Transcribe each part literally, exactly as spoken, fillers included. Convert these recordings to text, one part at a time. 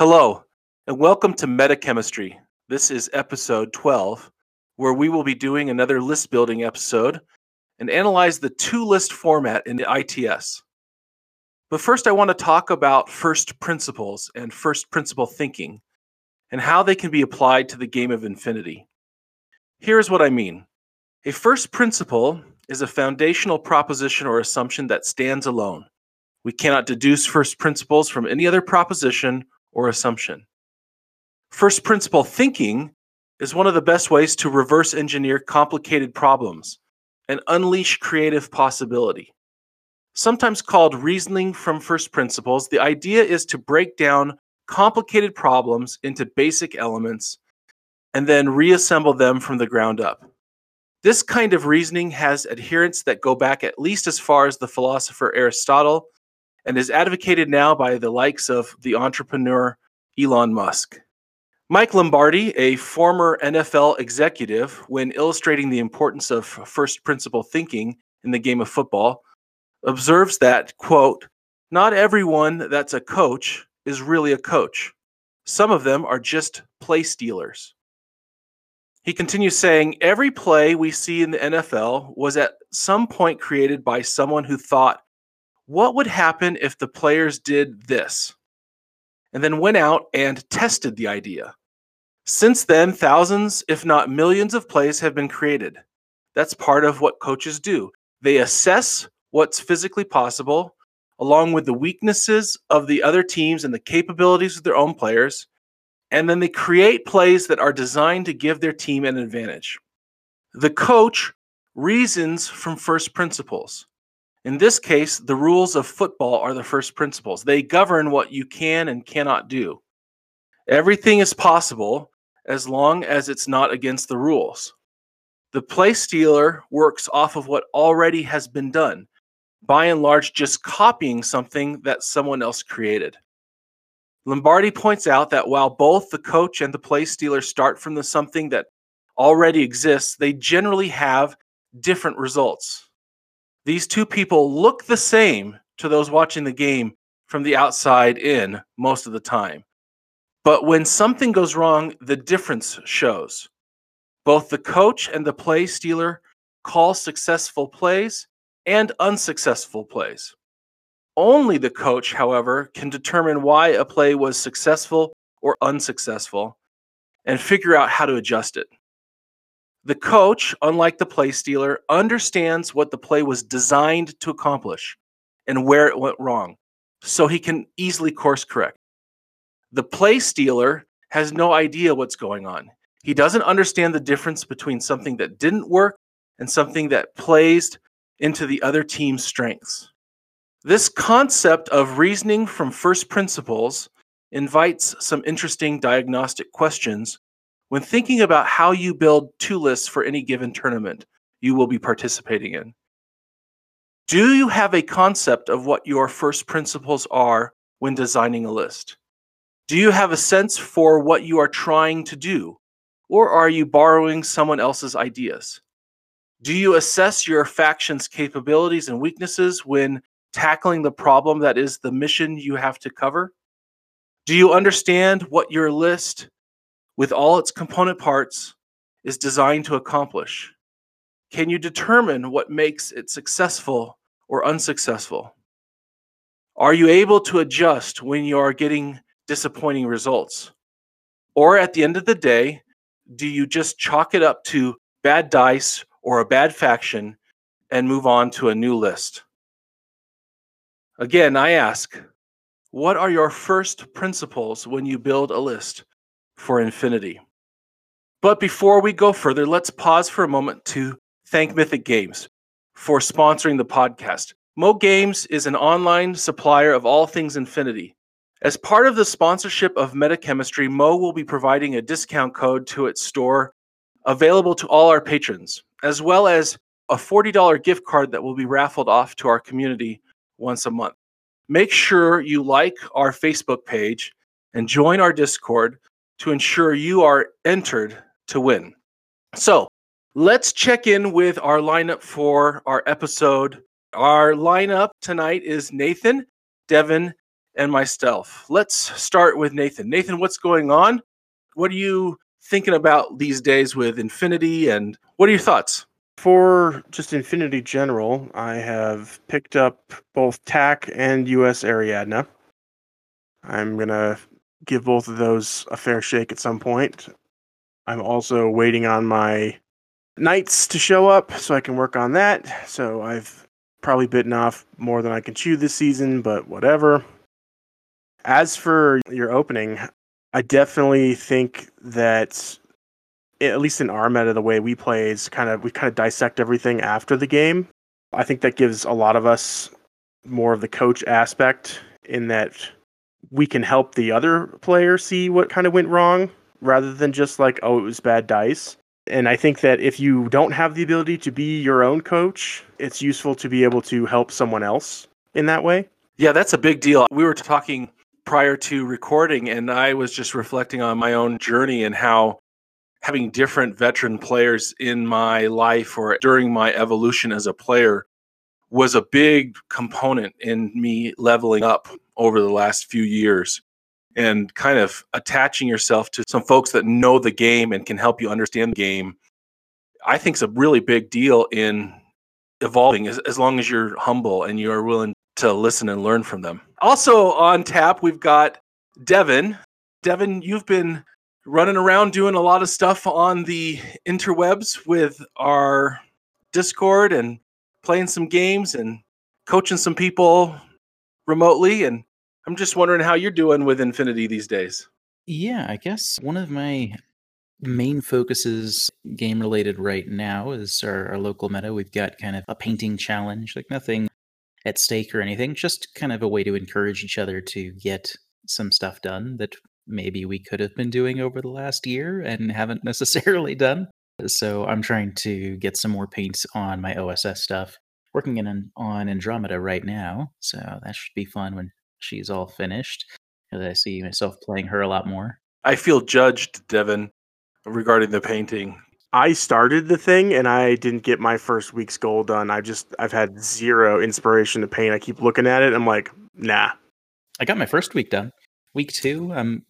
Hello, and welcome to MetaChemistry. This is episode twelve, where we will be doing another list building episode and analyze the two list format in the I T S. But first, I want to talk about first principles and first principle thinking and how they can be applied to the game of infinity. Here's what I mean. A first principle is a foundational proposition or assumption that stands alone. We cannot deduce first principles from any other proposition or assumption. First principle thinking is one of the best ways to reverse engineer complicated problems and unleash creative possibility. Sometimes called reasoning from first principles, the idea is to break down complicated problems into basic elements and then reassemble them from the ground up. This kind of reasoning has adherents that go back at least as far as the philosopher Aristotle and is advocated now by the likes of the entrepreneur Elon Musk. Mike Lombardi, a former N F L executive, when illustrating the importance of first principle thinking in the game of football, observes that, quote, "Not everyone that's a coach is really a coach. Some of them are just play stealers." He continues saying, "Every play we see in the N F L was at some point created by someone who thought, what would happen if the players did this? And then went out and tested the idea. Since then, thousands, if not millions of plays have been created. That's part of what coaches do. They assess what's physically possible, along with the weaknesses of the other teams and the capabilities of their own players, and then they create plays that are designed to give their team an advantage. The coach reasons from first principles. In this case, the rules of football are the first principles. They govern what you can and cannot do. Everything is possible as long as it's not against the rules. The play stealer works off of what already has been done, by and large just copying something that someone else created." Lombardi points out that while both the coach and the play stealer start from the something that already exists, they generally have different results. These two people look the same to those watching the game from the outside in most of the time. But when something goes wrong, the difference shows. Both the coach and the play stealer call successful plays and unsuccessful plays. Only the coach, however, can determine why a play was successful or unsuccessful and figure out how to adjust it. The coach, unlike the play stealer, understands what the play was designed to accomplish and where it went wrong, so he can easily course correct. The play stealer has no idea what's going on. He doesn't understand the difference between something that didn't work and something that plays into the other team's strengths. This concept of reasoning from first principles invites some interesting diagnostic questions when thinking about how you build two lists for any given tournament you will be participating in. Do you have a concept of what your first principles are when designing a list? Do you have a sense for what you are trying to do, or are you borrowing someone else's ideas? Do you assess your faction's capabilities and weaknesses when tackling the problem that is the mission you have to cover? Do you understand what your list with all its component parts is designed to accomplish? Can you determine what makes it successful or unsuccessful? Are you able to adjust when you are getting disappointing results? Or at the end of the day, do you just chalk it up to bad dice or a bad faction and move on to a new list? Again, I ask, what are your first principles when you build a list for infinity? But before we go further, let's pause for a moment to thank Mythic Games for sponsoring the podcast. Moe Games is an online supplier of all things infinity. As part of the sponsorship of MetaChemistry, Moe will be providing a discount code to its store available to all our patrons, as well as a forty dollars gift card that will be raffled off to our community once a month. Make sure you like our Facebook page and join our Discord to ensure you are entered to win. So let's check in with our lineup for our episode. Our lineup tonight is Nathan, Devin, and myself. Let's start with Nathan. Nathan, what's going on? What are you thinking about these days with Infinity, and what are your thoughts? For just Infinity General, I have picked up both T A C and U S Ariadna. I'm going to give both of those a fair shake at some point. I'm also waiting on my Knights to show up so I can work on that. So I've probably bitten off more than I can chew this season, but whatever. As for your opening, I definitely think that, at least in our meta, the way we play is kind of, we kind of dissect everything after the game. I think that gives a lot of us more of the coach aspect, in that we can help the other player see what kind of went wrong rather than just like, oh, it was bad dice. And I think that if you don't have the ability to be your own coach, it's useful to be able to help someone else in that way. Yeah, that's a big deal. We were talking prior to recording, and I was just reflecting on my own journey and how having different veteran players in my life or during my evolution as a player was a big component in me leveling up over the last few years. And kind of attaching yourself to some folks that know the game and can help you understand the game, I think is a really big deal in evolving, as, as long as you're humble and you are willing to listen and learn from them. Also on tap, we've got Devin. Devin, you've been running around doing a lot of stuff on the interwebs with our Discord and playing some games and coaching some people remotely, and I'm just wondering how you're doing with Infinity these days. Yeah, I guess one of my main focuses game-related right now is our, our local meta. We've got kind of a painting challenge, like nothing at stake or anything, just kind of a way to encourage each other to get some stuff done that maybe we could have been doing over the last year and haven't necessarily done. So I'm trying to get some more paints on my O S S stuff, working in, on Andromeda right now, so that should be fun when she's all finished. I see myself playing her a lot more. I feel judged, Devin, regarding the painting. I started the thing and I didn't get my first week's goal done. I just, I've had zero inspiration to paint. I keep looking at it. I'm like, nah. I got my first week done. Week two, I'm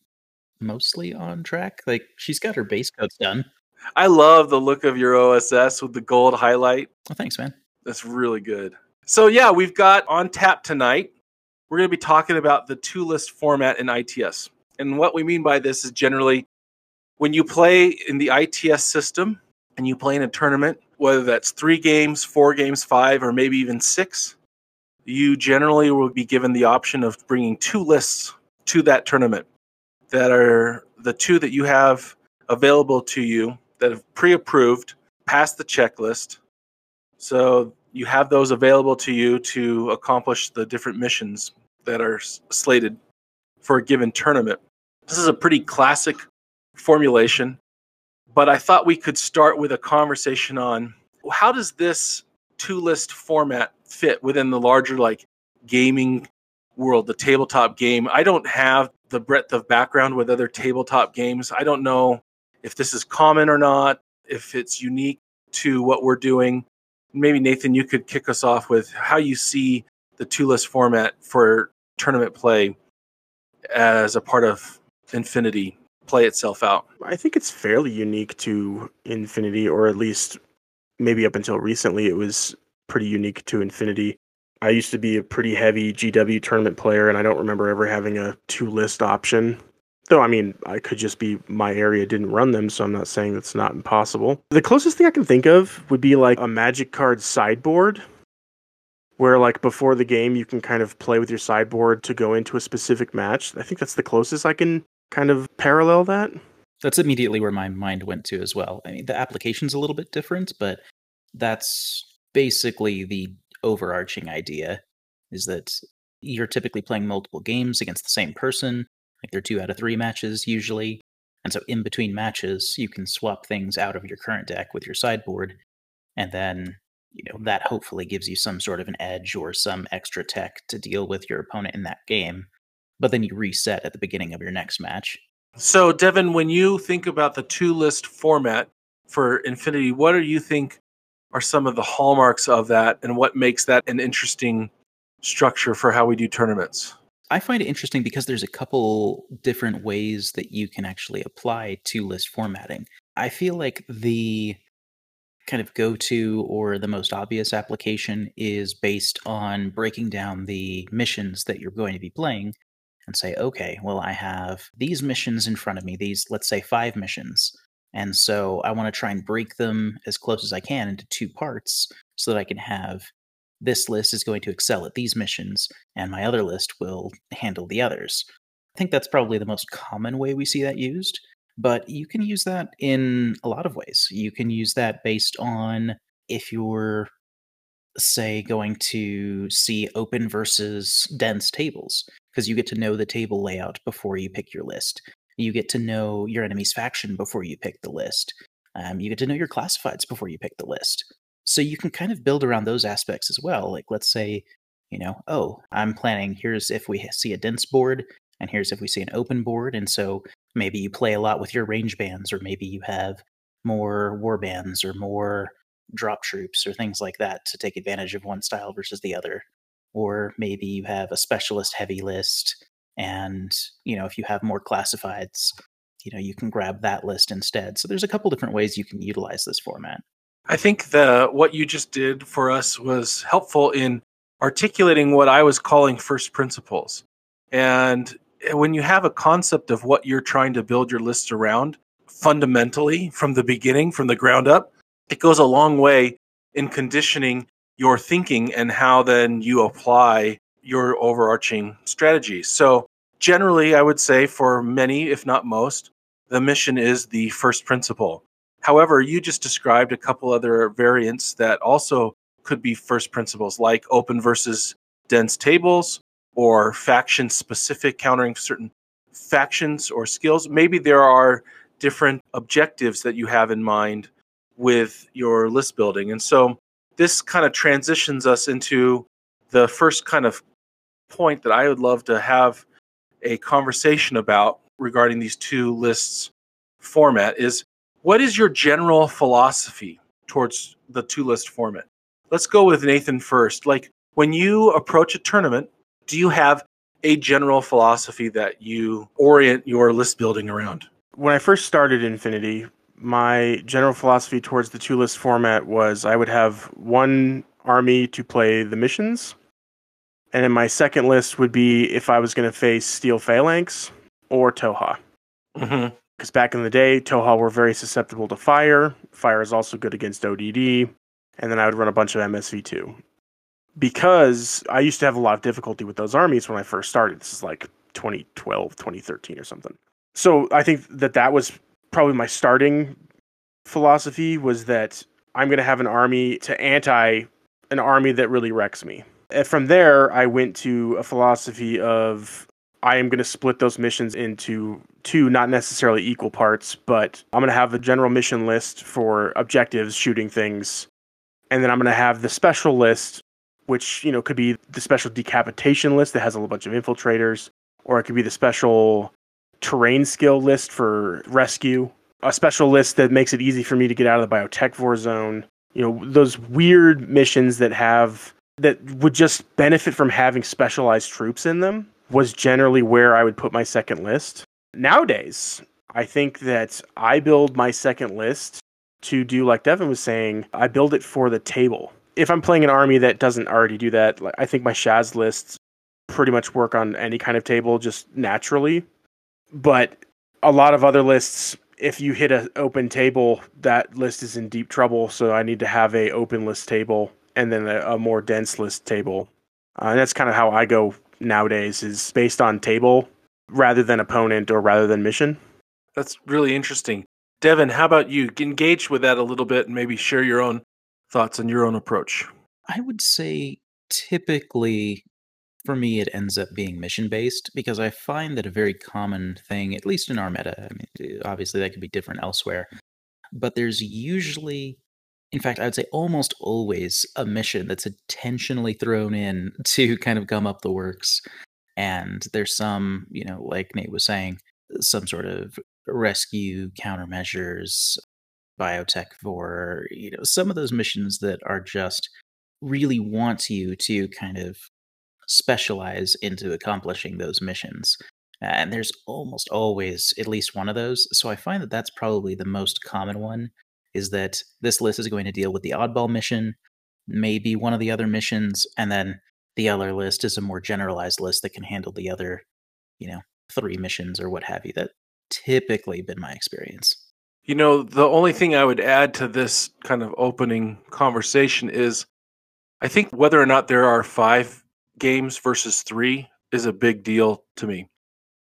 mostly on track. Like, she's got her base coats done. I love the look of your O S S with the gold highlight. Well, thanks, man. That's really good. So yeah, we've got on tap tonight. We're going to be talking about the two-list format in I T S. And what we mean by this is generally when you play in the I T S system and you play in a tournament, whether that's three games, four games, five, or maybe even six, you generally will be given the option of bringing two lists to that tournament that are the two that you have available to you that have pre-approved, passed the checklist. So you have those available to you to accomplish the different missions that are slated for a given tournament. This is a pretty classic formulation, but I thought we could start with a conversation on how does this two-list format fit within the larger like gaming world, the tabletop game. I don't have the breadth of background with other tabletop games. I don't know if this is common or not, if it's unique to what we're doing. Maybe, Nathan, you could kick us off with how you see the two-list format for tournament play as a part of Infinity play itself out. I think it's fairly unique to Infinity, or at least maybe up until recently it was pretty unique to Infinity. I used to be a pretty heavy G W tournament player, and I don't remember ever having a two-list option. Though, I mean, I could just be my area didn't run them, so I'm not saying that's not impossible. The closest thing I can think of would be like a Magic card sideboard, where like before the game you can kind of play with your sideboard to go into a specific match. I think that's the closest I can kind of parallel that. That's immediately where my mind went to as well. I mean, the application's a little bit different, but that's basically the overarching idea, is that you're typically playing multiple games against the same person. Like they're two out of three matches usually. And so in between matches, you can swap things out of your current deck with your sideboard. And then, you know, that hopefully gives you some sort of an edge or some extra tech to deal with your opponent in that game. But then you reset at the beginning of your next match. So, Devin, when you think about the two-list format for Infinity, what do you think are some of the hallmarks of that and what makes that an interesting structure for how we do tournaments? I find it interesting because there's a couple different ways that you can actually apply to list formatting. I feel like the kind of go-to or the most obvious application is based on breaking down the missions that you're going to be playing and say, okay, well, I have these missions in front of me, these, let's say, five missions. And so I want to try and break them as close as I can into two parts so that I can have this list is going to excel at these missions, and my other list will handle the others. I think that's probably the most common way we see that used, but you can use that in a lot of ways. You can use that based on if you're, say, going to see open versus dense tables, because you get to know the table layout before you pick your list. You get to know your enemy's faction before you pick the list. Um, you get to know your classifieds before you pick the list. So you can kind of build around those aspects as well. Like, let's say, you know, oh, I'm planning, here's if we see a dense board, and here's if we see an open board. And so maybe you play a lot with your range bands, or maybe you have more war bands or more drop troops or things like that to take advantage of one style versus the other. Or maybe you have a specialist heavy list, and, you know, if you have more classifieds, you know, you can grab that list instead. So there's a couple different ways you can utilize this format. I think the what you just did for us was helpful in articulating what I was calling first principles. And when you have a concept of what you're trying to build your list around, fundamentally, from the beginning, from the ground up, it goes a long way in conditioning your thinking and how then you apply your overarching strategy. So generally, I would say for many, if not most, the mission is the first principle. However, you just described a couple other variants that also could be first principles, like open versus dense tables, or faction-specific, countering certain factions or skills. Maybe there are different objectives that you have in mind with your list building. And so this kind of transitions us into the first kind of point that I would love to have a conversation about regarding these two lists format is, what is your general philosophy towards the two-list format? Let's go with Nathan first. Like, when you approach a tournament, do you have a general philosophy that you orient your list building around? When I first started Infinity, my general philosophy towards the two-list format was I would have one army to play the missions, and then my second list would be if I was going to face Steel Phalanx or Toha. Mm-hmm. Because back in the day, Toha were very susceptible to fire. Fire is also good against O D D. And then I would run a bunch of M S V too. Because I used to have a lot of difficulty with those armies when I first started. This is like twenty twelve, twenty thirteen or something. So I think that that was probably my starting philosophy, was that I'm going to have an army to anti an army that really wrecks me. And from there, I went to a philosophy of, I am going to split those missions into two not necessarily equal parts, but I'm going to have a general mission list for objectives, shooting things, and then I'm going to have the special list, which, you know, could be the special decapitation list that has a bunch of infiltrators, or it could be the special terrain skill list for rescue, a special list that makes it easy for me to get out of the biotech war zone. You know, those weird missions that have that would just benefit from having specialized troops in them was generally where I would put my second list. Nowadays, I think that I build my second list to do, like Devin was saying, I build it for the table. If I'm playing an army that doesn't already do that, I think my Shaz lists pretty much work on any kind of table just naturally. But a lot of other lists, if you hit an open table, that list is in deep trouble, so I need to have a open list table and then a, a more dense list table. Uh, and that's kind of how I go nowadays, is based on table rather than opponent or rather than mission. That's really interesting. Devin, how about you? Engage with that a little bit and maybe share your own thoughts on your own approach. I would say typically for me it ends up being mission-based, because I find that a very common thing, at least in our meta, I mean, obviously that could be different elsewhere, but there's usually, in fact, I would say almost always, a mission that's intentionally thrown in to kind of gum up the works. And there's some, you know, like Nate was saying, some sort of rescue, countermeasures, biotech vor, you know, some of those missions that are just really want you to kind of specialize into accomplishing those missions. And there's almost always at least one of those. So I find that that's probably the most common one, is that this list is going to deal with the oddball mission, maybe one of the other missions, and then the other list is a more generalized list that can handle the other, you know, three missions or what have you. That's typically been my experience. You know, the only thing I would add to this kind of opening conversation is I think whether or not there are five games versus three is a big deal to me.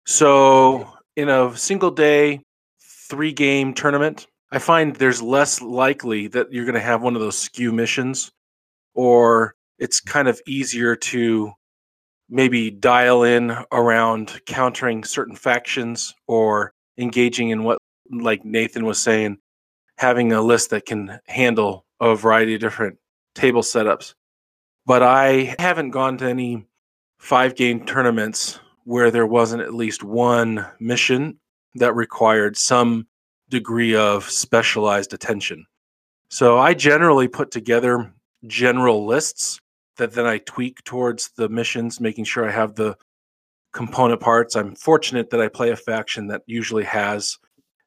So in a single day, three game tournament, I find there's less likely that you're going to have one of those skew missions, or it's kind of easier to maybe dial in around countering certain factions or engaging in what, like Nathan was saying, having a list that can handle a variety of different table setups. But I haven't gone to any five-game tournaments where there wasn't at least one mission that required some degree of specialized attention. So I generally put together general lists that then I tweak towards the missions, making sure I have the component parts. I'm fortunate that I play a faction that usually has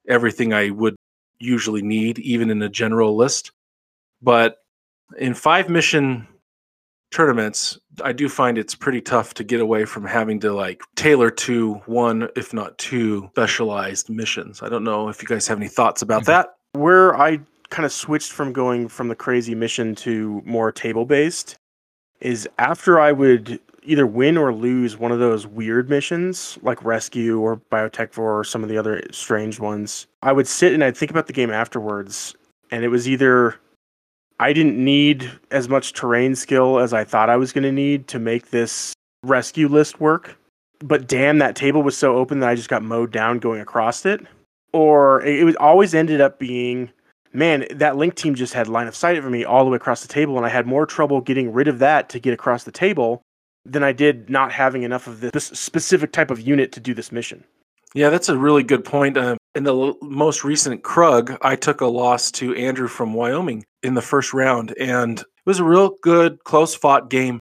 everything I would usually need, even in a general list. But in five mission tournaments, I do find it's pretty tough to get away from having to like tailor to one, if not two, specialized missions. I don't know if you guys have any thoughts about mm-hmm. that. Where I kind of switched from going from the crazy mission to more table-based is after I would either win or lose one of those weird missions, like Rescue or Biotech four or some of the other strange ones, I would sit and I'd think about the game afterwards. And it was either I didn't need as much terrain skill as I thought I was going to need to make this rescue list work, but damn, that table was so open that I just got mowed down going across it. Or it was always ended up being, man, that Link team just had line of sight over me all the way across the table, and I had more trouble getting rid of that to get across the table than I did not having enough of this specific type of unit to do this mission. Yeah, that's a really good point. Uh, in the l- most recent Krug, I took a loss to Andrew from Wyoming in the first round, and it was a real good, close-fought game.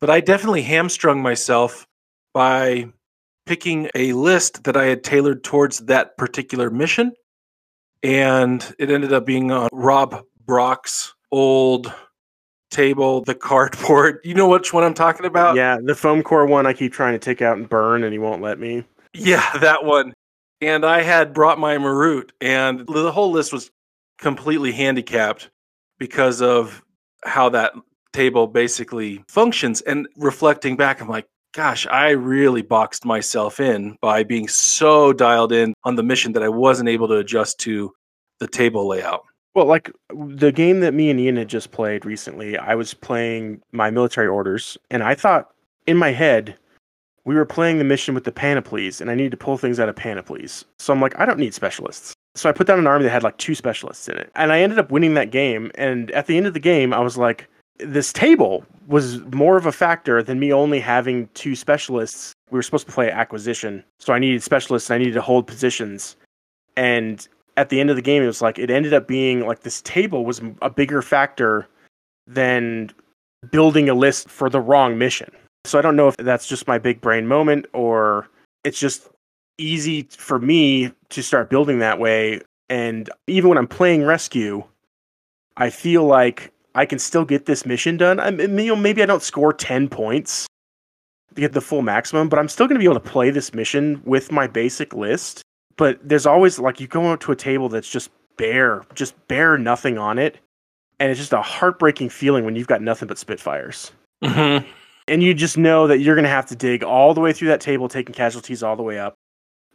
But I definitely hamstrung myself by picking a list that I had tailored towards that particular mission, and it ended up being on Rob Brock's old table, the cardboard. You know which one I'm talking about? Yeah, the foam core one I keep trying to take out and burn, and he won't let me. Yeah, that one. And I had brought my Marut, and the whole list was completely handicapped because of how that table basically functions. And reflecting back, I'm like, gosh, I really boxed myself in by being so dialed in on the mission that I wasn't able to adjust to the table layout. Well, like the game that me and Ian had just played recently, I was playing my military orders, and I thought in my head, we were playing the mission with the panoplies, and I needed to pull things out of panoplies. So I'm like, I don't need specialists. So I put down an army that had like two specialists in it. And I ended up winning that game. And at the end of the game, I was like, this table was more of a factor than me only having two specialists. We were supposed to play acquisition. So I needed specialists and I needed to hold positions. And at the end of the game, it was like, it ended up being like this table was a bigger factor than building a list for the wrong mission. So I don't know if that's just my big brain moment, or it's just easy for me to start building that way. And even when I'm playing Rescue, I feel like I can still get this mission done. I mean, you know, maybe I don't score ten points to get the full maximum, but I'm still going to be able to play this mission with my basic list. But there's always, like, you go out to a table that's just bare, just bare nothing on it. And it's just a heartbreaking feeling when you've got nothing but Spitfires. Mm-hmm. And you just know that you're going to have to dig all the way through that table, taking casualties all the way up.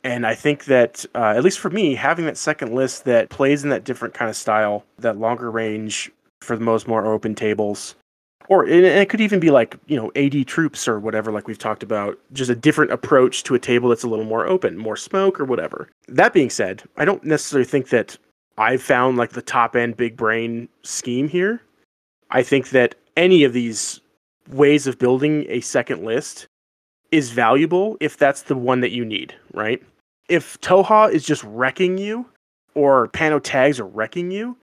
And I think that, uh, at least for me, having that second list that plays in that different kind of style, that longer range for the most more open tables, or and it could even be like, you know, A D troops or whatever, like we've talked about, just a different approach to a table that's a little more open, more smoke or whatever. That being said, I don't necessarily think that I've found like the top end big brain scheme here. I think that any of these ways of building a second list is valuable if that's the one that you need, right? If Toha is just wrecking you, or Pano tags are wrecking you,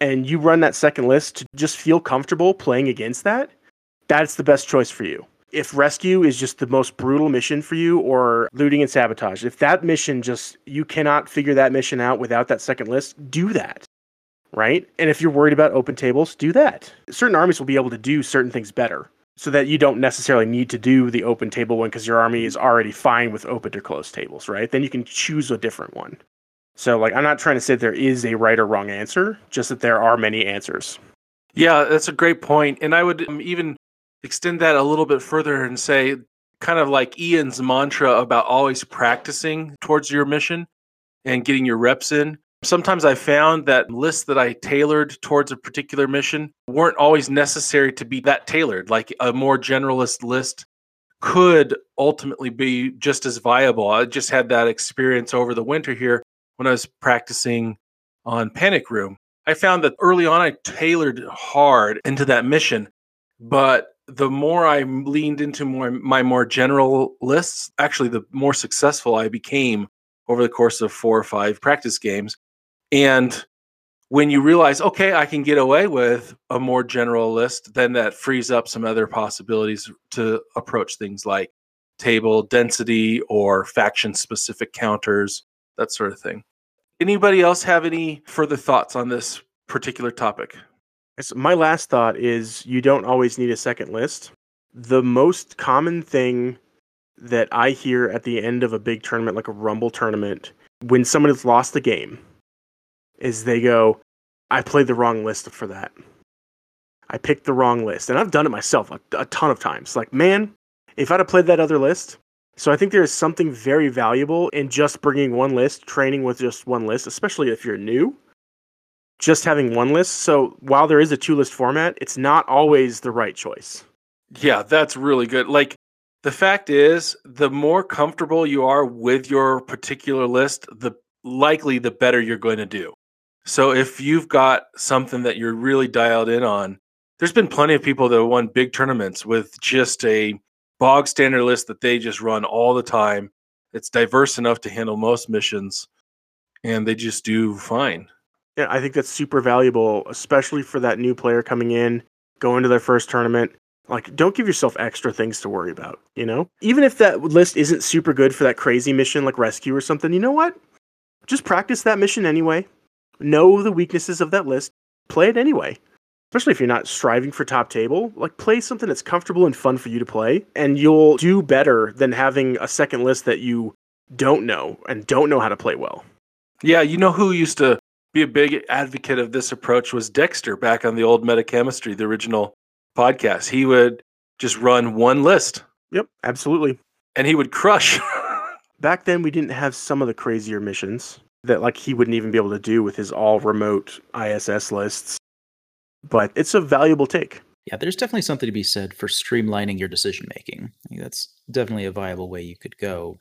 and you run that second list to just feel comfortable playing against that, that's the best choice for you. if rescue is just the most brutal mission for you, or looting and sabotage, if that mission just, you cannot figure that mission out without that second list, do that, right? And if you're worried about open tables, do that. Certain armies will be able to do certain things better so that you don't necessarily need to do the open table one because your army is already fine with open to closed tables, right? Then you can choose a different one. So, like, I'm not trying to say there is a right or wrong answer, just that there are many answers. Yeah, that's a great point. And I would um, even extend that a little bit further and say, kind of like Ian's mantra about always practicing towards your mission and getting your reps in. Sometimes I found that lists that I tailored towards a particular mission weren't always necessary to be that tailored. Like a more generalist list could ultimately be just as viable. I just had that experience over the winter here when I was practicing on Panic Room. I found that early on I tailored hard into that mission, but the more I leaned into more, my more general lists, actually the more successful I became over the course of four or five practice games. And when you realize, okay, I can get away with a more general list, then that frees up some other possibilities to approach things like table density or faction-specific counters, that sort of thing. Anybody else have any further thoughts on this particular topic? My last thought is you don't always need a second list. The most common thing that I hear at the end of a big tournament, like a Rumble tournament, when someone has lost the game, is they go, I played the wrong list for that. I picked the wrong list. And I've done it myself a, a ton of times. Like, man, if I'd have played that other list. So I think there is something very valuable in just bringing one list, training with just one list, especially if you're new. Just having one list. So while there is a two-list format, it's not always the right choice. Yeah, that's really good. Like, the fact is, the more comfortable you are with your particular list, the likely the better you're going to do. So if you've got something that you're really dialed in on, there's been plenty of people that won big tournaments with just a bog standard list that they just run all the time. It's diverse enough to handle most missions, and they just do fine. Yeah, I think that's super valuable, especially for that new player coming in, going to their first tournament. Like, don't give yourself extra things to worry about, you know? Even if that list isn't super good for that crazy mission, like rescue or something, you know what? Just practice that mission anyway. Know the weaknesses of that list. Play it anyway. Especially if you're not striving for top table. Like, play something that's comfortable and fun for you to play, and you'll do better than having a second list that you don't know and don't know how to play well. Yeah, you know who used to be a big advocate of this approach was Dexter back on the old MetaChemistry, the original podcast. He would just run one list. Yep, absolutely. And he would crush. Back then, we didn't have some of the crazier missions that, like, he wouldn't even be able to do with his all-remote I S S lists. But it's a valuable take. Yeah, there's definitely something to be said for streamlining your decision-making. I think that's definitely a viable way you could go,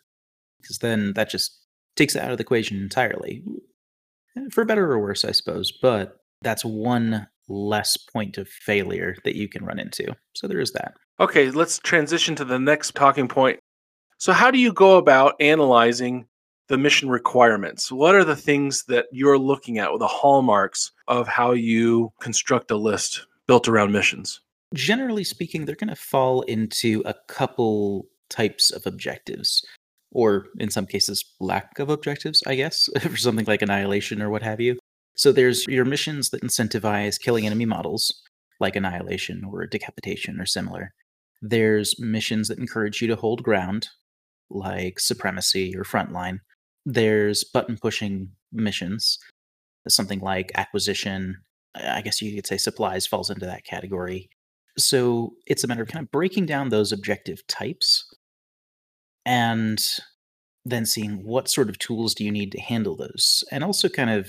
because then that just takes it out of the equation entirely. For better or worse, I suppose, but that's one less point of failure that you can run into. So there is that. Okay, let's transition to the next talking point. So how do you go about analyzing the mission requirements? What are the things that you're looking at, the hallmarks of how you construct a list built around missions? Generally speaking, they're going to fall into a couple types of objectives. Or in some cases, lack of objectives, I guess, for something like Annihilation or what have you. So there's your missions that incentivize killing enemy models, like Annihilation or Decapitation or similar. There's missions that encourage you to hold ground, like Supremacy or Frontline. There's button-pushing missions, something like Acquisition. I guess you could say Supplies falls into that category. So it's a matter of kind of breaking down those objective types, and then seeing what sort of tools do you need to handle those. And also kind of,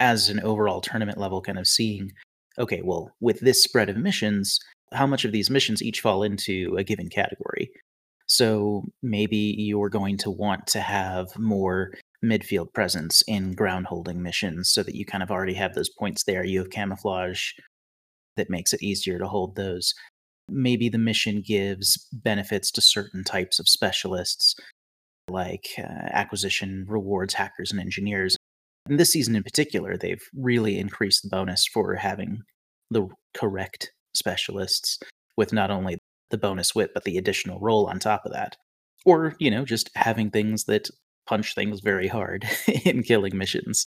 as an overall tournament level, kind of seeing, okay, well, with this spread of missions, how much of these missions each fall into a given category? So maybe you're going to want to have more midfield presence in ground holding missions so that you kind of already have those points there. You have camouflage that makes it easier to hold those. Maybe the mission gives benefits to certain types of specialists, like uh, acquisition rewards hackers and engineers. And this season in particular, they've really increased the bonus for having the correct specialists with not only the bonus whip, but the additional roll on top of that. Or, you know, just having things that punch things very hard in killing missions.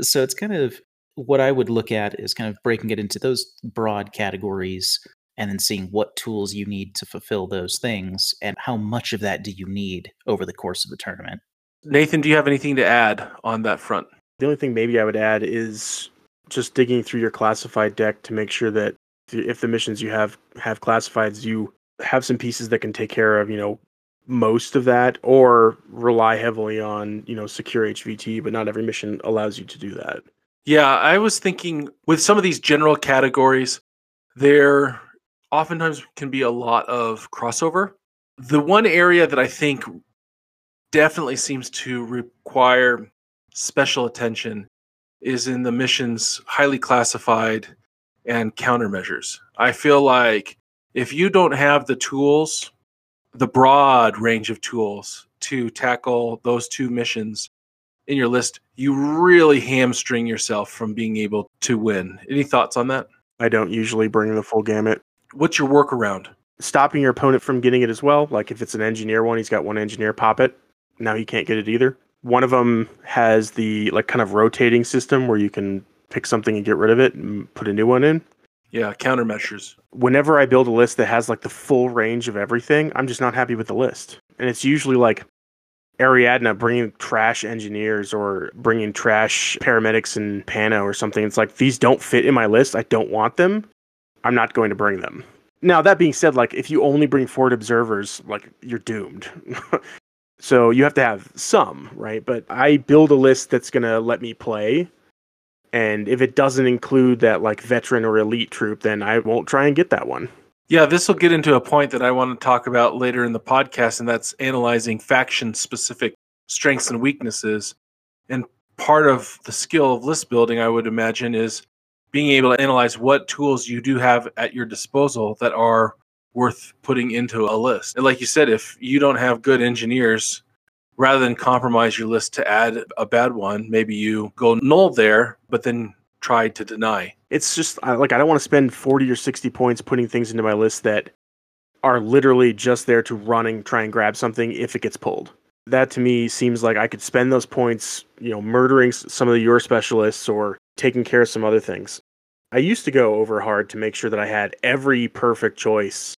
So it's kind of what I would look at is kind of breaking it into those broad categories and then seeing what tools you need to fulfill those things and how much of that do you need over the course of a tournament. Nathan, do you have anything to add on that front? The only thing maybe I would add is just digging through your classified deck to make sure that if the missions you have have classifieds, you have some pieces that can take care of, you know, most of that, or rely heavily on, you know, secure H V T, but not every mission allows you to do that. Yeah, I was thinking with some of these general categories, there oftentimes can be a lot of crossover. The one area that I think definitely seems to require special attention is in the missions highly classified and countermeasures. I feel like if you don't have the tools, the broad range of tools to tackle those two missions in your list, you really hamstring yourself from being able to win. Any thoughts on that? I don't usually bring the full gamut. What's your workaround? Stopping your opponent from getting it as well. Like if it's an engineer one, he's got one engineer pop it. Now he can't get it either. One of them has the like kind of rotating system where you can pick something and get rid of it and put a new one in. Yeah, countermeasures. Whenever I build a list that has like the full range of everything, I'm just not happy with the list. And it's usually like Ariadna bringing trash engineers or bringing trash paramedics and Pano or something. It's like, these don't fit in my list. I don't want them. I'm not going to bring them. Now, that being said, like if you only bring Ford Observers, like you're doomed. So you have to have some, right? But I build a list that's going to let me play. And if it doesn't include that like veteran or elite troop, then I won't try and get that one. Yeah, this will get into a point that I want to talk about later in the podcast, and that's analyzing faction-specific strengths and weaknesses. And part of the skill of list building, I would imagine, is being able to analyze what tools you do have at your disposal that are worth putting into a list. And like you said, if you don't have good engineers, rather than compromise your list to add a bad one, maybe you go null there, but then try to deny. It's just like I don't want to spend forty or sixty points putting things into my list that are literally just there to run and try and grab something if it gets pulled. That to me seems like I could spend those points, you know, murdering some of your specialists or taking care of some other things. I used to go over hard to make sure that I had every perfect choice.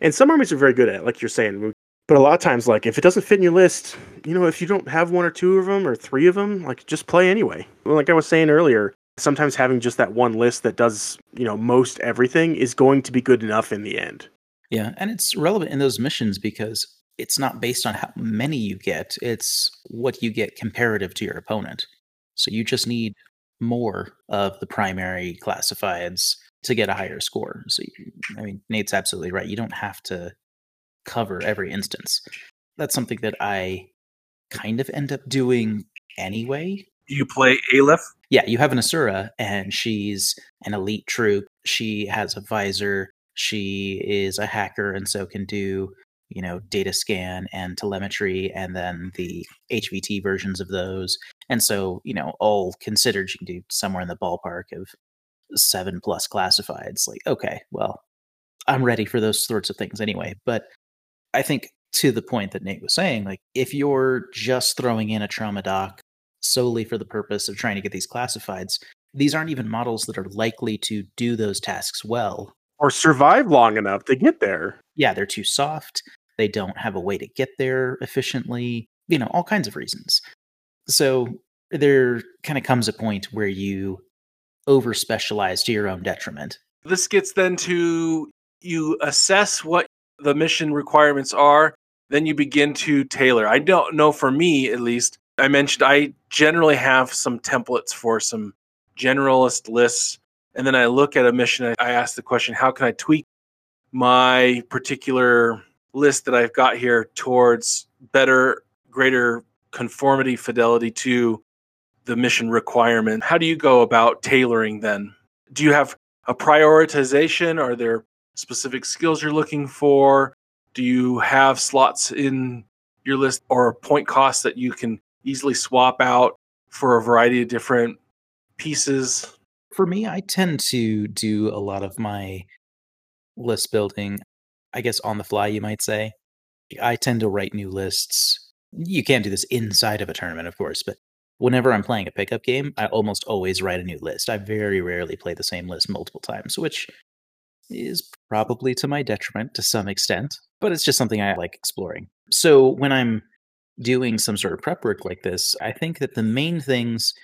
And some armies are very good at it, like you're saying. But a lot of times, like, if it doesn't fit in your list, you know, if you don't have one or two of them or three of them, like, just play anyway. Like I was saying earlier, sometimes having just that one list that does, you know, most everything is going to be good enough in the end. Yeah, and it's relevant in those missions because it's not based on how many you get. It's what you get comparative to your opponent. So you just need more of the primary classifieds to get a higher score. So, you, I mean, Nate's absolutely right. You don't have to cover every instance. That's something that I kind of end up doing anyway. You play Aleph? Yeah, you have an Asura, and she's an elite troop. She has a visor. She is a hacker, and so can do, you know, data scan and telemetry, and then the H V T versions of those. And so, you know, all considered, you can do somewhere in the ballpark of seven plus classifieds. Like, okay, well, I'm ready for those sorts of things anyway. But I think to the point that Nate was saying, like if you're just throwing in a trauma doc solely for the purpose of trying to get these classifieds, these aren't even models that are likely to do those tasks well. Or survive long enough to get there. Yeah, they're too soft. They don't have a way to get there efficiently. You know, all kinds of reasons. So there kind of comes a point where you over-specialize to your own detriment. This gets then to you assess what the mission requirements are, then you begin to tailor. I don't know, for me at least, I mentioned I generally have some templates for some generalist lists, and then I look at a mission and I ask the question, how can I tweak my particular list that I've got here towards better, greater conformity, fidelity to the mission requirement? How do you go about tailoring then? Do you have a prioritization? Are there specific skills you're looking for? Do you have slots in your list or point costs that you can easily swap out for a variety of different pieces? For me, I tend to do a lot of my list building. I guess, on the fly, you might say. I tend to write new lists. You can't do this inside of a tournament, of course, but whenever I'm playing a pickup game, I almost always write a new list. I very rarely play the same list multiple times, which is probably to my detriment to some extent, but it's just something I like exploring. So when I'm doing some sort of prep work like this, I think that the main things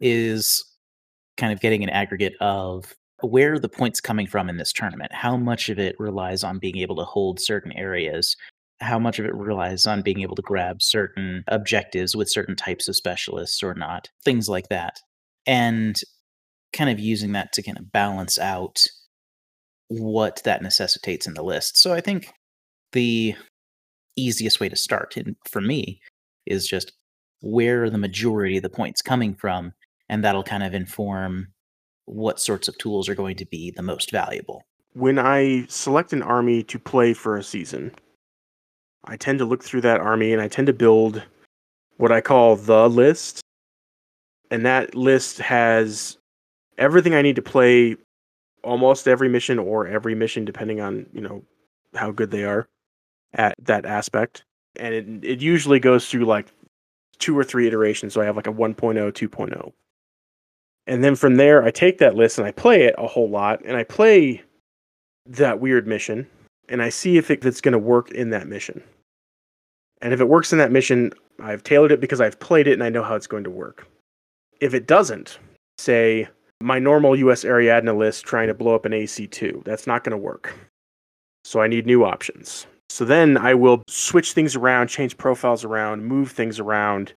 is kind of getting an aggregate of where the points coming from in this tournament, how much of it relies on being able to hold certain areas, how much of it relies on being able to grab certain objectives with certain types of specialists or not, things like that. And kind of using that to kind of balance out what that necessitates in the list. So I think the easiest way to start in, for me is just where are the majority of the points coming from, and that'll kind of inform what sorts of tools are going to be the most valuable. When I select an army to play for a season, I tend to look through that army and I tend to build what I call the list. And that list has everything I need to play almost every mission or every mission, depending on, you know, how good they are at that aspect. And it it usually goes through like two or three iterations. So I have like a one point oh, two point oh. And then from there, I take that list and I play it a whole lot. And I play that weird mission. And I see if it, it's going to work in that mission. And if it works in that mission, I've tailored it because I've played it and I know how it's going to work. If it doesn't, say, my normal U S Ariadna list trying to blow up an A C two, that's not going to work. So I need new options. So then I will switch things around, change profiles around, move things around,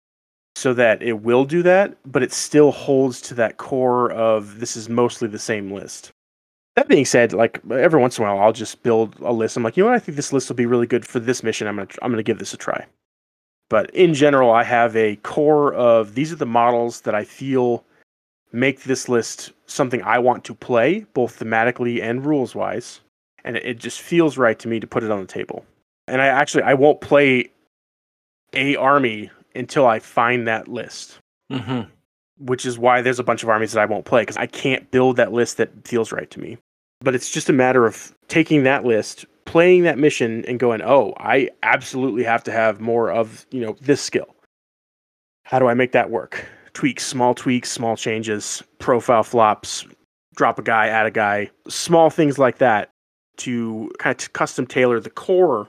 so that it will do that, but it still holds to that core of this is mostly the same list. That being said, like every once in a while, I'll just build a list. I'm like, you know what? I think this list will be really good for this mission. I'm gonna I'm gonna give this a try. But in general, I have a core of these are the models that I feel make this list something I want to play, both thematically and rules wise. And it just feels right to me to put it on the table. And I actually I won't play a army until I find that list. Mm-hmm. Which is why there's a bunch of armies that I won't play because I can't build that list that feels right to me. But it's just a matter of taking that list, playing that mission, and going, oh, I absolutely have to have more of, you know, this skill. How do I make that work? Tweaks, small tweaks, small changes, profile flops, drop a guy, add a guy, small things like that to kind of custom tailor the core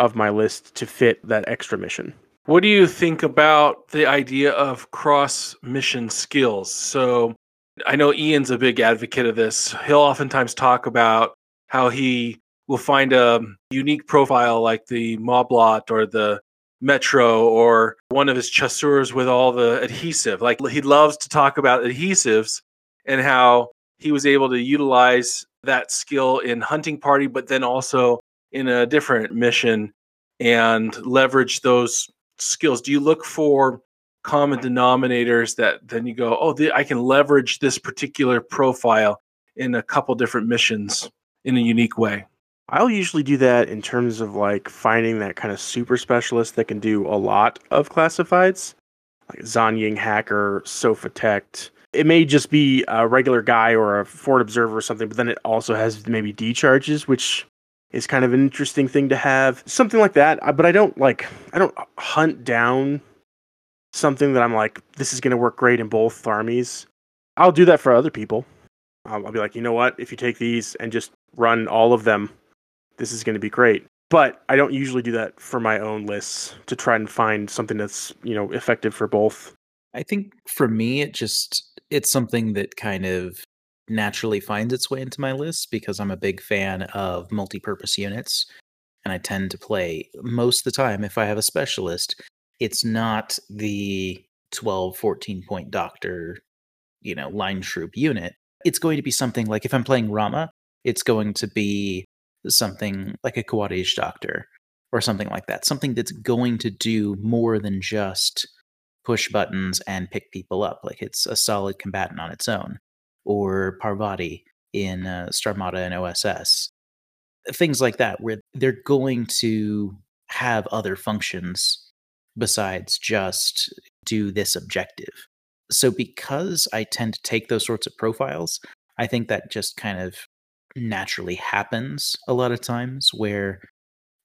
of my list to fit that extra mission. What do you think about the idea of cross-mission skills? So I know Ian's a big advocate of this. He'll oftentimes talk about how he will find a unique profile like the Moblot or the Metro or one of his chasseurs with all the adhesive. Like he loves to talk about adhesives and how he was able to utilize that skill in Hunting Party, but then also in a different mission and leverage those skills. Do you look for common denominators that then you go, oh, the, I can leverage this particular profile in a couple different missions in a unique way? I'll usually do that in terms of like finding that kind of super specialist that can do a lot of classifieds, like Zanying Hacker, Sophatect. It may just be a regular guy or a Ford Observer or something, but then it also has maybe D charges, which is kind of an interesting thing to have. Something like that. But I don't like, I don't hunt down something that I'm like, this is going to work great in both armies. I'll do that for other people. I'll, I'll be like, you know what? If you take these and just run all of them, this is going to be great. But I don't usually do that for my own lists to try and find something that's, you know, effective for both. I think for me, it just, it's something that kind of naturally finds its way into my list because I'm a big fan of multi-purpose units, and I tend to play most of the time. If I have a specialist, it's not the twelve, fourteen point doctor, you know, line troop unit. It's going to be something like if I'm playing Rama, it's going to be something like a Khawarij doctor or something like that. Something that's going to do more than just push buttons and pick people up. Like it's a solid combatant on its own. Or Parvati in uh, Starmada and O S S. Things like that, where they're going to have other functions besides just do this objective. So because I tend to take those sorts of profiles, I think that just kind of naturally happens a lot of times where,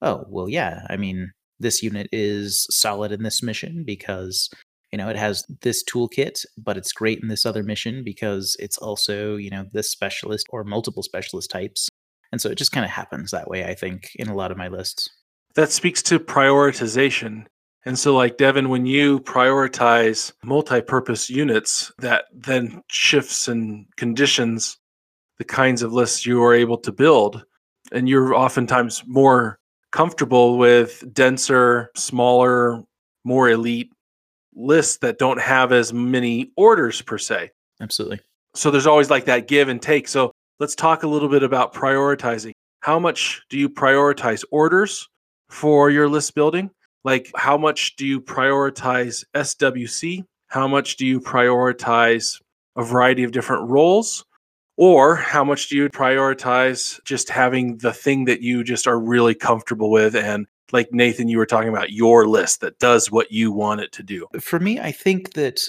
oh, well, yeah, I mean, this unit is solid in this mission because, you know, it has this toolkit, but it's great in this other mission because it's also, you know, this specialist or multiple specialist types. And so it just kind of happens that way, I think, in a lot of my lists. That speaks to prioritization. And so, like, Devin, when you prioritize multi-purpose units, that then shifts and conditions the kinds of lists you are able to build. And you're oftentimes more comfortable with denser, smaller, more elite lists that don't have as many orders per se. Absolutely. So there's always like that give and take. So let's talk a little bit about prioritizing. How much do you prioritize orders for your list building? Like, how much do you prioritize S W C? How much do you prioritize a variety of different roles? Or how much do you prioritize just having the thing that you just are really comfortable with? And like, Nathan, you were talking about your list that does what you want it to do. For me, I think that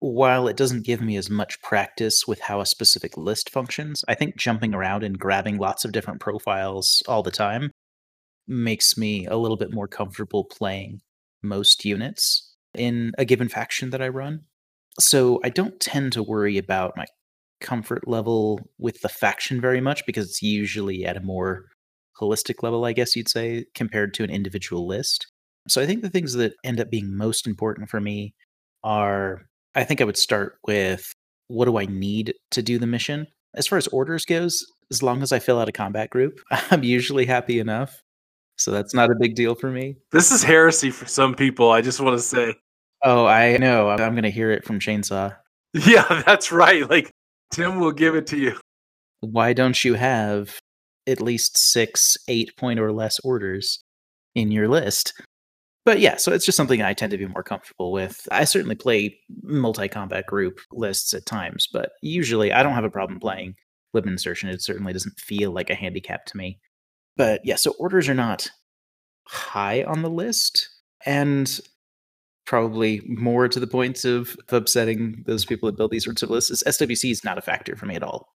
while it doesn't give me as much practice with how a specific list functions, I think jumping around and grabbing lots of different profiles all the time makes me a little bit more comfortable playing most units in a given faction that I run. So I don't tend to worry about my comfort level with the faction very much because it's usually at a more holistic level, I guess you'd say, compared to an individual list. So I think the things that end up being most important for me are, I think I would start with, what do I need to do the mission? As far as orders goes, as long as I fill out a combat group, I'm usually happy enough. So that's not a big deal for me. This is heresy for some people, I just want to say. Oh, I know. I'm going to hear it from Chainsaw. Yeah, that's right. Like, Tim will give it to you. Why don't you have at least six, eight point or less orders in your list? But yeah, so it's just something I tend to be more comfortable with. I certainly play multi-combat group lists at times, but usually I don't have a problem playing Lib Insertion. It certainly doesn't feel like a handicap to me. But yeah, so orders are not high on the list, and probably more to the point of upsetting those people that build these sorts of lists is S W C is not a factor for me at all.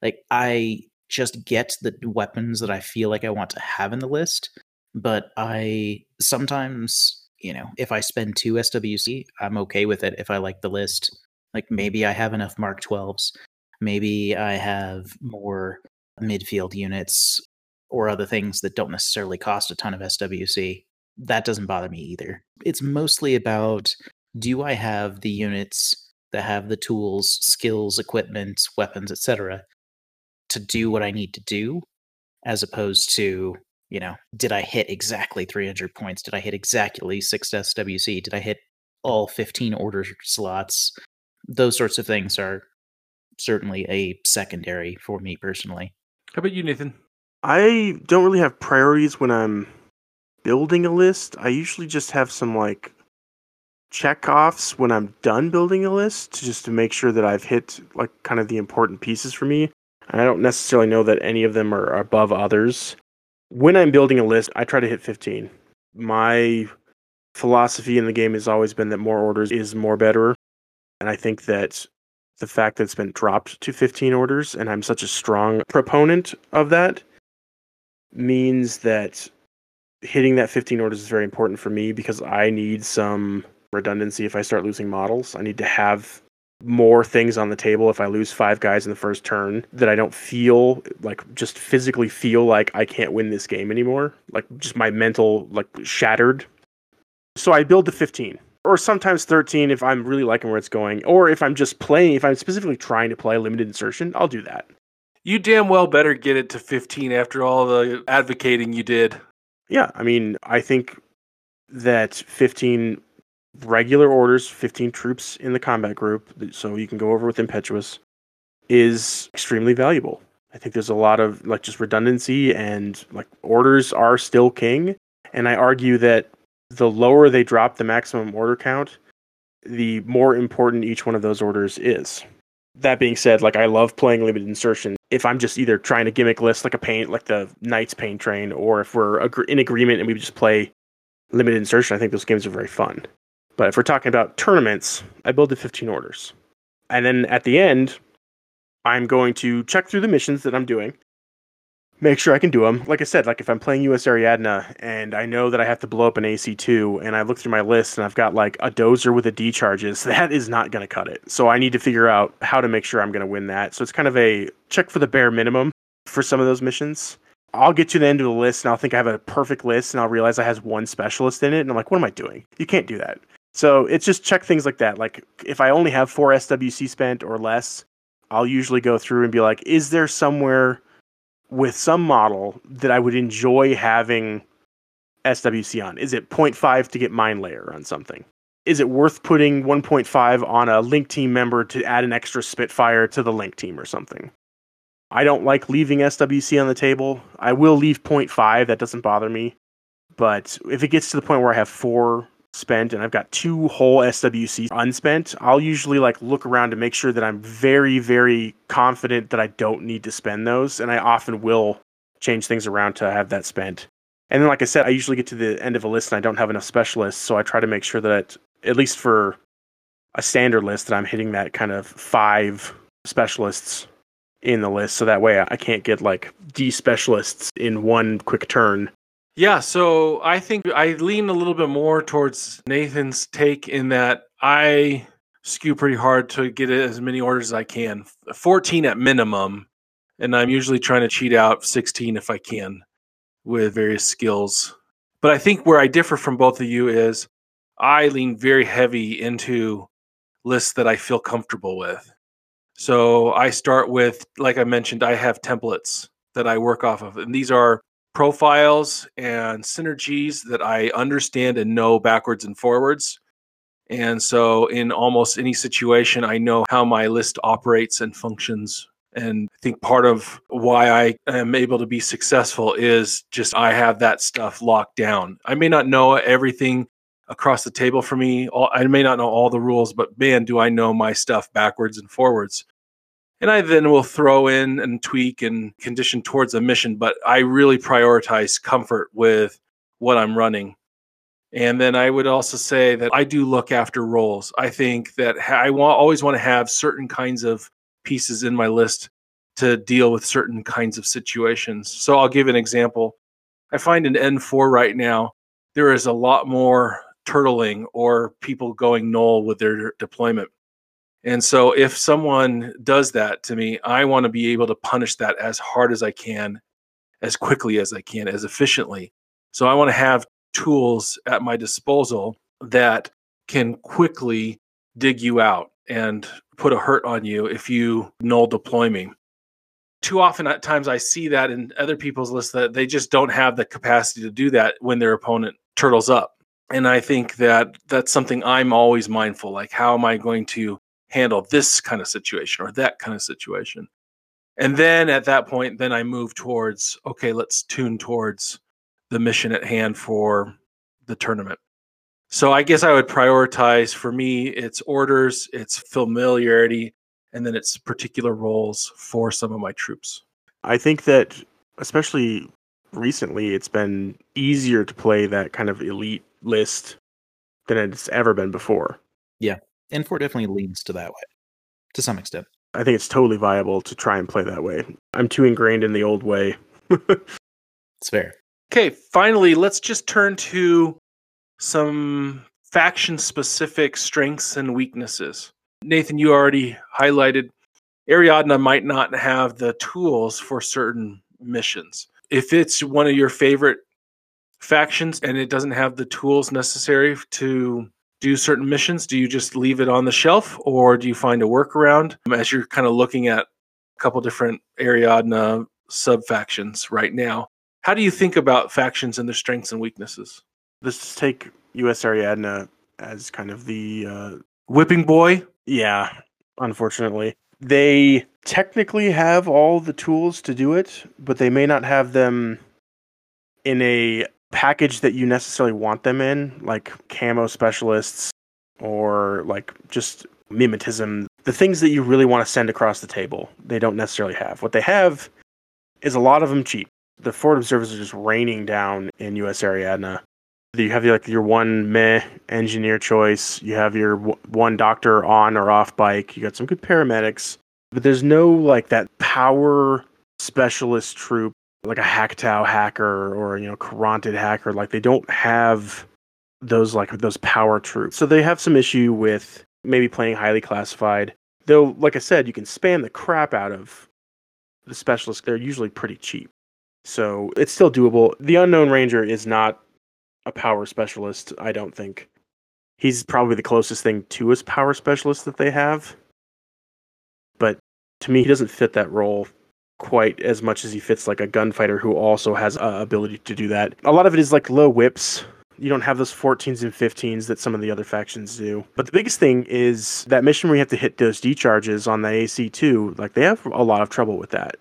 Like, I just get the weapons that I feel like I want to have in the list, but I sometimes, you know, if I spend two S W C, I'm okay with it if I like the list. Like, maybe I have enough Mark twelves, maybe I have more midfield units, or other things that don't necessarily cost a ton of S W C. That doesn't bother me either. It's mostly about, do I have the units that have the tools, skills, equipment, weapons, et cetera to do what I need to do, as opposed to, you know, did I hit exactly three hundred points? Did I hit exactly six S W C? Did I hit all fifteen order slots? Those sorts of things are certainly a secondary for me personally. How about you, Nathan? I don't really have priorities when I'm building a list. I usually just have some like checkoffs when I'm done building a list, to just to make sure that I've hit like kind of the important pieces for me. And I don't necessarily know that any of them are above others. When I'm building a list, I try to hit fifteen. My philosophy in the game has always been that more orders is more better. And I think that the fact that it's been dropped to fifteen orders, and I'm such a strong proponent of that, means that hitting that fifteen orders is very important for me, because I need some redundancy if I start losing models. I need to have more things on the table if I lose five guys in the first turn, that I don't feel like, just physically feel like I can't win this game anymore. Like, just my mental, like, shattered. So I build to fifteen, or sometimes thirteen if I'm really liking where it's going, or if I'm just playing, if I'm specifically trying to play limited insertion, I'll do that. You damn well better get it to fifteen after all the advocating you did. Yeah, I mean, I think that fifteen regular orders, fifteen troops in the combat group, so you can go over with Impetuous, is extremely valuable. I think there's a lot of like just redundancy, and like orders are still king. And I argue that the lower they drop the maximum order count, the more important each one of those orders is. That being said, like, I love playing limited insertion if I'm just either trying to gimmick lists like a paint, like the Knights paint train, or if we're ag- in agreement and we just play limited insertion. I think those games are very fun. But if we're talking about tournaments, I build to fifteen orders. And then at the end, I'm going to check through the missions that I'm doing, make sure I can do them. Like I said, like if I'm playing U S Ariadna and I know that I have to blow up an A C two and I look through my list and I've got like a dozer with a D charges, that is not going to cut it. So I need to figure out how to make sure I'm going to win that. So it's kind of a check for the bare minimum for some of those missions. I'll get to the end of the list and I'll think I have a perfect list and I'll realize I has one specialist in it. And I'm like, what am I doing? You can't do that. So it's just check things like that. Like if I only have four S W C spent or less, I'll usually go through and be like, is there somewhere with some model that I would enjoy having S W C on? Is it zero point five to get mine layer on something? Is it worth putting one point five on a link team member to add an extra Spitfire to the link team or something? I don't like leaving S W C on the table. I will leave zero point five. That doesn't bother me. But if it gets to the point where I have four spent and I've got two whole S W Cs unspent, I'll usually like look around to make sure that I'm very, very confident that I don't need to spend those. And I often will change things around to have that spent. And then, like I said, I usually get to the end of a list and I don't have enough specialists. So I try to make sure that, at least for a standard list, that I'm hitting that kind of five specialists in the list. So that way I can't get like D specialists in one quick turn. Yeah, so I think I lean a little bit more towards Nathan's take in that I skew pretty hard to get as many orders as I can, fourteen at minimum, and I'm usually trying to cheat out sixteen if I can with various skills. But I think where I differ from both of you is I lean very heavy into lists that I feel comfortable with. So I start with, like I mentioned, I have templates that I work off of, and these are profiles and synergies that I understand and know backwards and forwards. And so in almost any situation, I know how my list operates and functions. And I think part of why I am able to be successful is just I have that stuff locked down. I may not know everything across the table for me. All, I may not know all the rules, but man, do I know my stuff backwards and forwards. And I then will throw in and tweak and condition towards a mission, but I really prioritize comfort with what I'm running. And then I would also say that I do look after roles. I think that I wa- always want to have certain kinds of pieces in my list to deal with certain kinds of situations. So I'll give an example. I find in N four right now, there is a lot more turtling or people going null with their deployment. And so if someone does that to me, I want to be able to punish that as hard as I can, as quickly as I can, as efficiently. So I want to have tools at my disposal that can quickly dig you out and put a hurt on you if you null deploy me. Too often at times I see that in other people's lists that they just don't have the capacity to do that when their opponent turtles up. And I think that that's something I'm always mindful, like how am I going to handle this kind of situation or that kind of situation. And then at that point, then I move towards, okay, let's tune towards the mission at hand for the tournament. So I guess I would prioritize, for me, it's orders, it's familiarity, and then it's particular roles for some of my troops. I think that especially recently, it's been easier to play that kind of elite list than it's ever been before. Yeah. And four definitely leads to that way, to some extent. I think it's totally viable to try and play that way. I'm too ingrained in the old way. It's fair. Okay, finally, let's just turn to some faction-specific strengths and weaknesses. Nathan, you already highlighted Ariadna might not have the tools for certain missions. If it's one of your favorite factions and it doesn't have the tools necessary to do certain missions, do you just leave it on the shelf or do you find a workaround as you're kind of looking at a couple different Ariadna sub-factions right now? How do you think about factions and their strengths and weaknesses? Let's take U S Ariadna as kind of the Uh, whipping boy? Yeah, unfortunately. They technically have all the tools to do it, but they may not have them in a package that you necessarily want them in, like camo specialists or like just mimetism, the things that you really want to send across the table. They don't necessarily have. What they have is a lot of them cheap. The Ford Observers are just raining down in U S Ariadna. You have like your one meh engineer choice. You have your one doctor on or off bike. You got some good paramedics. but there's no like that power specialist troop, like a Hacktow hacker or, you know, Carantid hacker. Like they don't have those like those power troops. So they have some issue with maybe playing highly classified. Though, like I said, you can spam the crap out of the specialists. They're usually pretty cheap. So it's still doable. The Unknown Ranger is not a power specialist, I don't think. He's probably the closest thing to a power specialist that they have. But to me, he doesn't fit that role quite as much as he fits like a gunfighter who also has a ability to do that. A lot of it is like low whips. You don't have those fourteens and fifteens that some of the other factions do. But the biggest thing is that mission where you have to hit those decharges on the A C two, like they have a lot of trouble with that.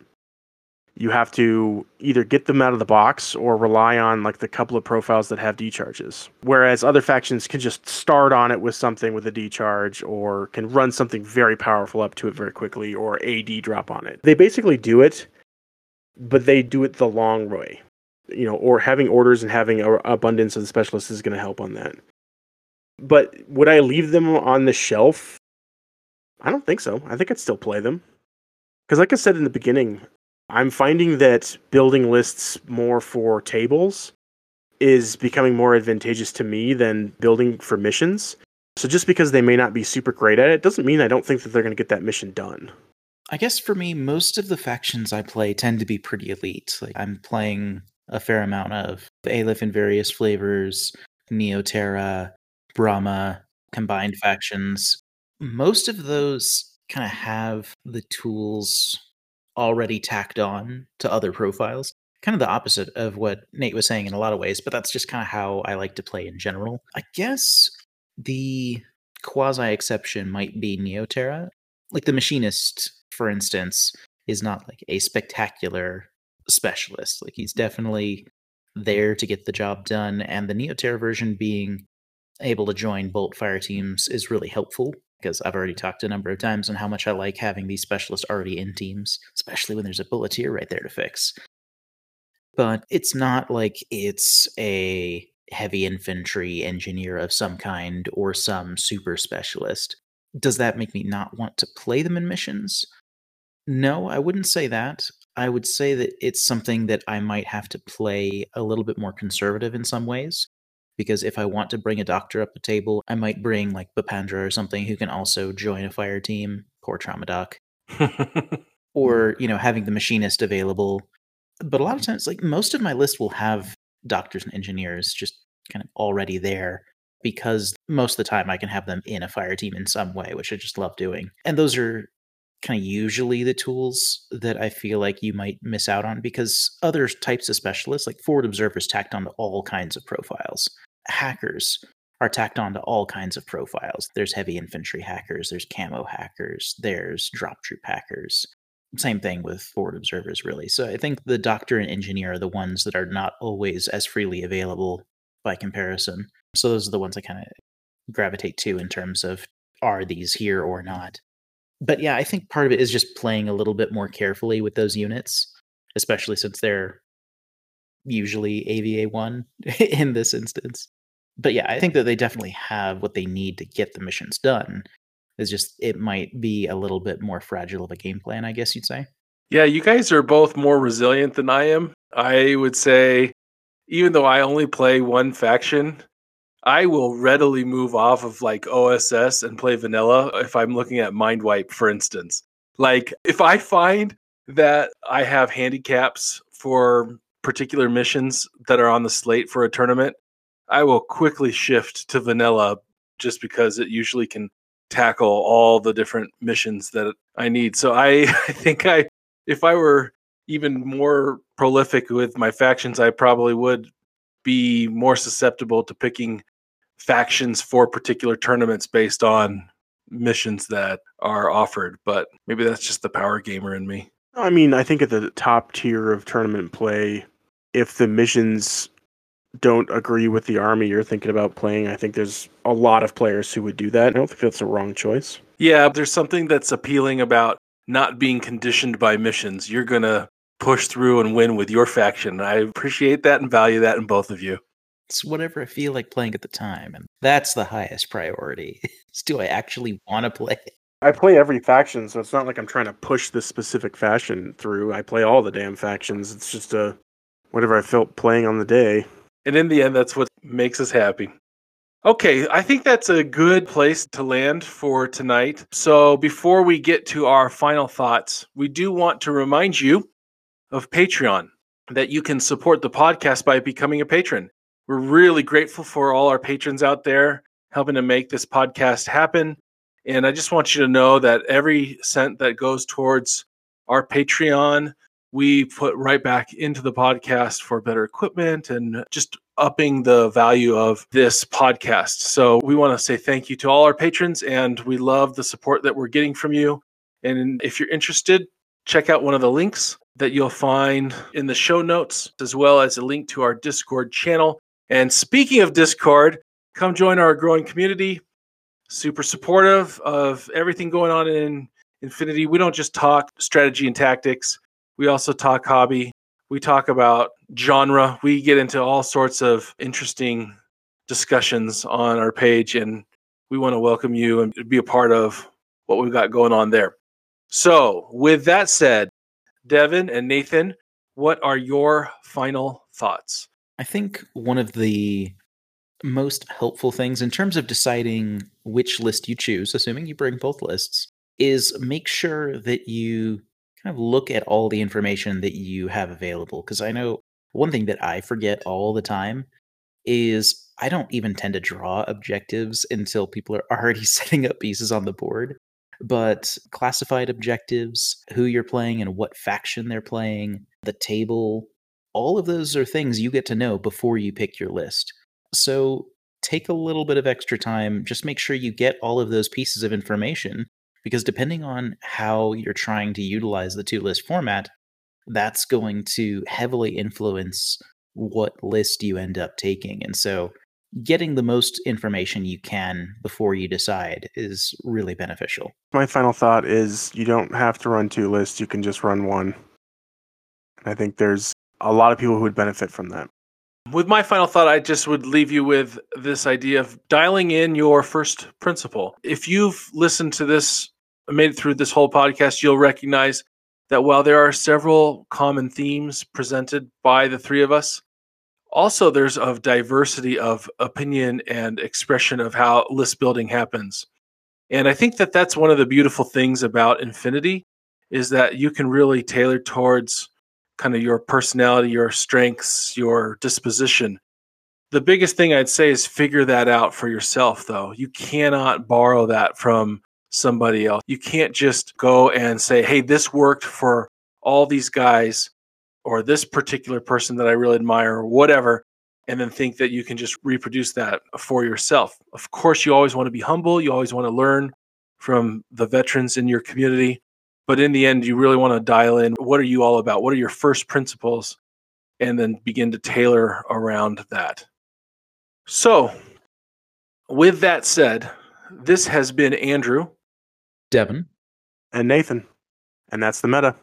You have to either get them out of the box or rely on like the couple of profiles that have decharges. Whereas other factions can just start on it with something with a decharge or can run something very powerful up to it very quickly or A D drop on it. They basically do it, but they do it the long way. You know, or having orders and having an abundance of the specialists is going to help on that. But would I leave them on the shelf? I don't think so. I think I'd still play them. Because like I said in the beginning, I'm finding that building lists more for tables is becoming more advantageous to me than building for missions. So just because they may not be super great at it doesn't mean I don't think that they're going to get that mission done. I guess for me, most of the factions I play tend to be pretty elite. Like I'm playing a fair amount of Aleph in various flavors, Neo Terra, Brahma, combined factions. Most of those kind of have the tools already tacked on to other profiles. Kind of the opposite of what Nate was saying in a lot of ways, but that's just kind of how I like to play in general. I guess the quasi-exception might be Neo Terra. Like the Machinist, for instance, is not like a spectacular specialist. Like he's definitely there to get the job done, and the Neo Terra version being able to join bolt fire teams is really helpful because I've already talked a number of times on how much I like having these specialists already in teams, especially when there's a bulleteer right there to fix. But it's not like it's a heavy infantry engineer of some kind or some super specialist. Does that make me not want to play them in missions? No, I wouldn't say that. I would say that it's something that I might have to play a little bit more conservative in some ways, because if I want to bring a doctor up the table, I might bring like Bapandra or something who can also join a fire team, poor trauma doc, or, you know, having the Machinist available. But a lot of times, like most of my list will have doctors and engineers just kind of already there, because most of the time I can have them in a fire team in some way, which I just love doing. And those are kind of usually the tools that I feel like you might miss out on, because other types of specialists, like Ford Observers, tacked onto all kinds of profiles. Hackers are tacked onto all kinds of profiles. There's heavy infantry hackers, there's camo hackers, there's drop troop hackers. Same thing with Ford Observers, really. So I think the doctor and engineer are the ones that are not always as freely available by comparison. So those are the ones I kind of gravitate to in terms of are these here or not. But yeah, I think part of it is just playing a little bit more carefully with those units, especially since they're usually A V A one in this instance. But yeah, I think that they definitely have what they need to get the missions done. It's just, it might be a little bit more fragile of a game plan, I guess you'd say. Yeah, you guys are both more resilient than I am. I would say, even though I only play one faction, I will readily move off of like O S S and play vanilla if I'm looking at Mindwipe, for instance. Like if I find that I have handicaps for particular missions that are on the slate for a tournament, I will quickly shift to vanilla just because it usually can tackle all the different missions that I need. So I, I think I, if I were even more prolific with my factions, I probably would be more susceptible to picking factions for particular tournaments based on missions that are offered, but maybe that's just the power gamer in me. I mean, I think at the top tier of tournament play, if the missions don't agree with the army you're thinking about playing, I think there's a lot of players who would do that. I don't think that's a wrong choice. Yeah, there's something that's appealing about not being conditioned by missions. You're going to push through and win with your faction. I appreciate that and value that in both of you. It's whatever I feel like playing at the time, and that's the highest priority. Is do I actually want to play? I play every faction, so it's not like I'm trying to push this specific faction through. I play all the damn factions. It's just uh, whatever I felt playing on the day. And in the end, that's what makes us happy. Okay, I think that's a good place to land for tonight. So before we get to our final thoughts, we do want to remind you of Patreon, that you can support the podcast by becoming a patron. We're really grateful for all our patrons out there helping to make this podcast happen. And I just want you to know that every cent that goes towards our Patreon, we put right back into the podcast for better equipment and just upping the value of this podcast. So we want to say thank you to all our patrons, and we love the support that we're getting from you. And if you're interested, check out one of the links that you'll find in the show notes, as well as a link to our Discord channel. And speaking of Discord, come join our growing community. Super supportive of everything going on in Infinity. We don't just talk strategy and tactics. We also talk hobby. We talk about genre. We get into all sorts of interesting discussions on our page, and we want to welcome you and be a part of what we've got going on there. So with that said, Devin and Nathan, what are your final thoughts? I think one of the most helpful things in terms of deciding which list you choose, assuming you bring both lists, is make sure that you kind of look at all the information that you have available. Because I know one thing that I forget all the time is I don't even tend to draw objectives until people are already setting up pieces on the board. But classified objectives, who you're playing and what faction they're playing, the table, all of those are things you get to know before you pick your list. So take a little bit of extra time. Just make sure you get all of those pieces of information, because depending on how you're trying to utilize the two-list format, that's going to heavily influence what list you end up taking. And so getting the most information you can before you decide is really beneficial. My final thought is you don't have to run two lists. You can just run one. I think there's a lot of people who would benefit from that. With my final thought, I just would leave you with this idea of dialing in your first principle. If you've listened to this, made it through this whole podcast, you'll recognize that while there are several common themes presented by the three of us, also, there's a diversity of opinion and expression of how list building happens. And I think that that's one of the beautiful things about Infinity, is that you can really tailor towards kind of your personality, your strengths, your disposition. The biggest thing I'd say is figure that out for yourself, though. You cannot borrow that from somebody else. You can't just go and say, hey, this worked for all these guys, or this particular person that I really admire, or whatever, and then think that you can just reproduce that for yourself. Of course, you always want to be humble. You always want to learn from the veterans in your community. But in the end, you really want to dial in. What are you all about? What are your first principles? And then begin to tailor around that. So with that said, this has been Andrew, Devin, and Nathan. And that's the meta.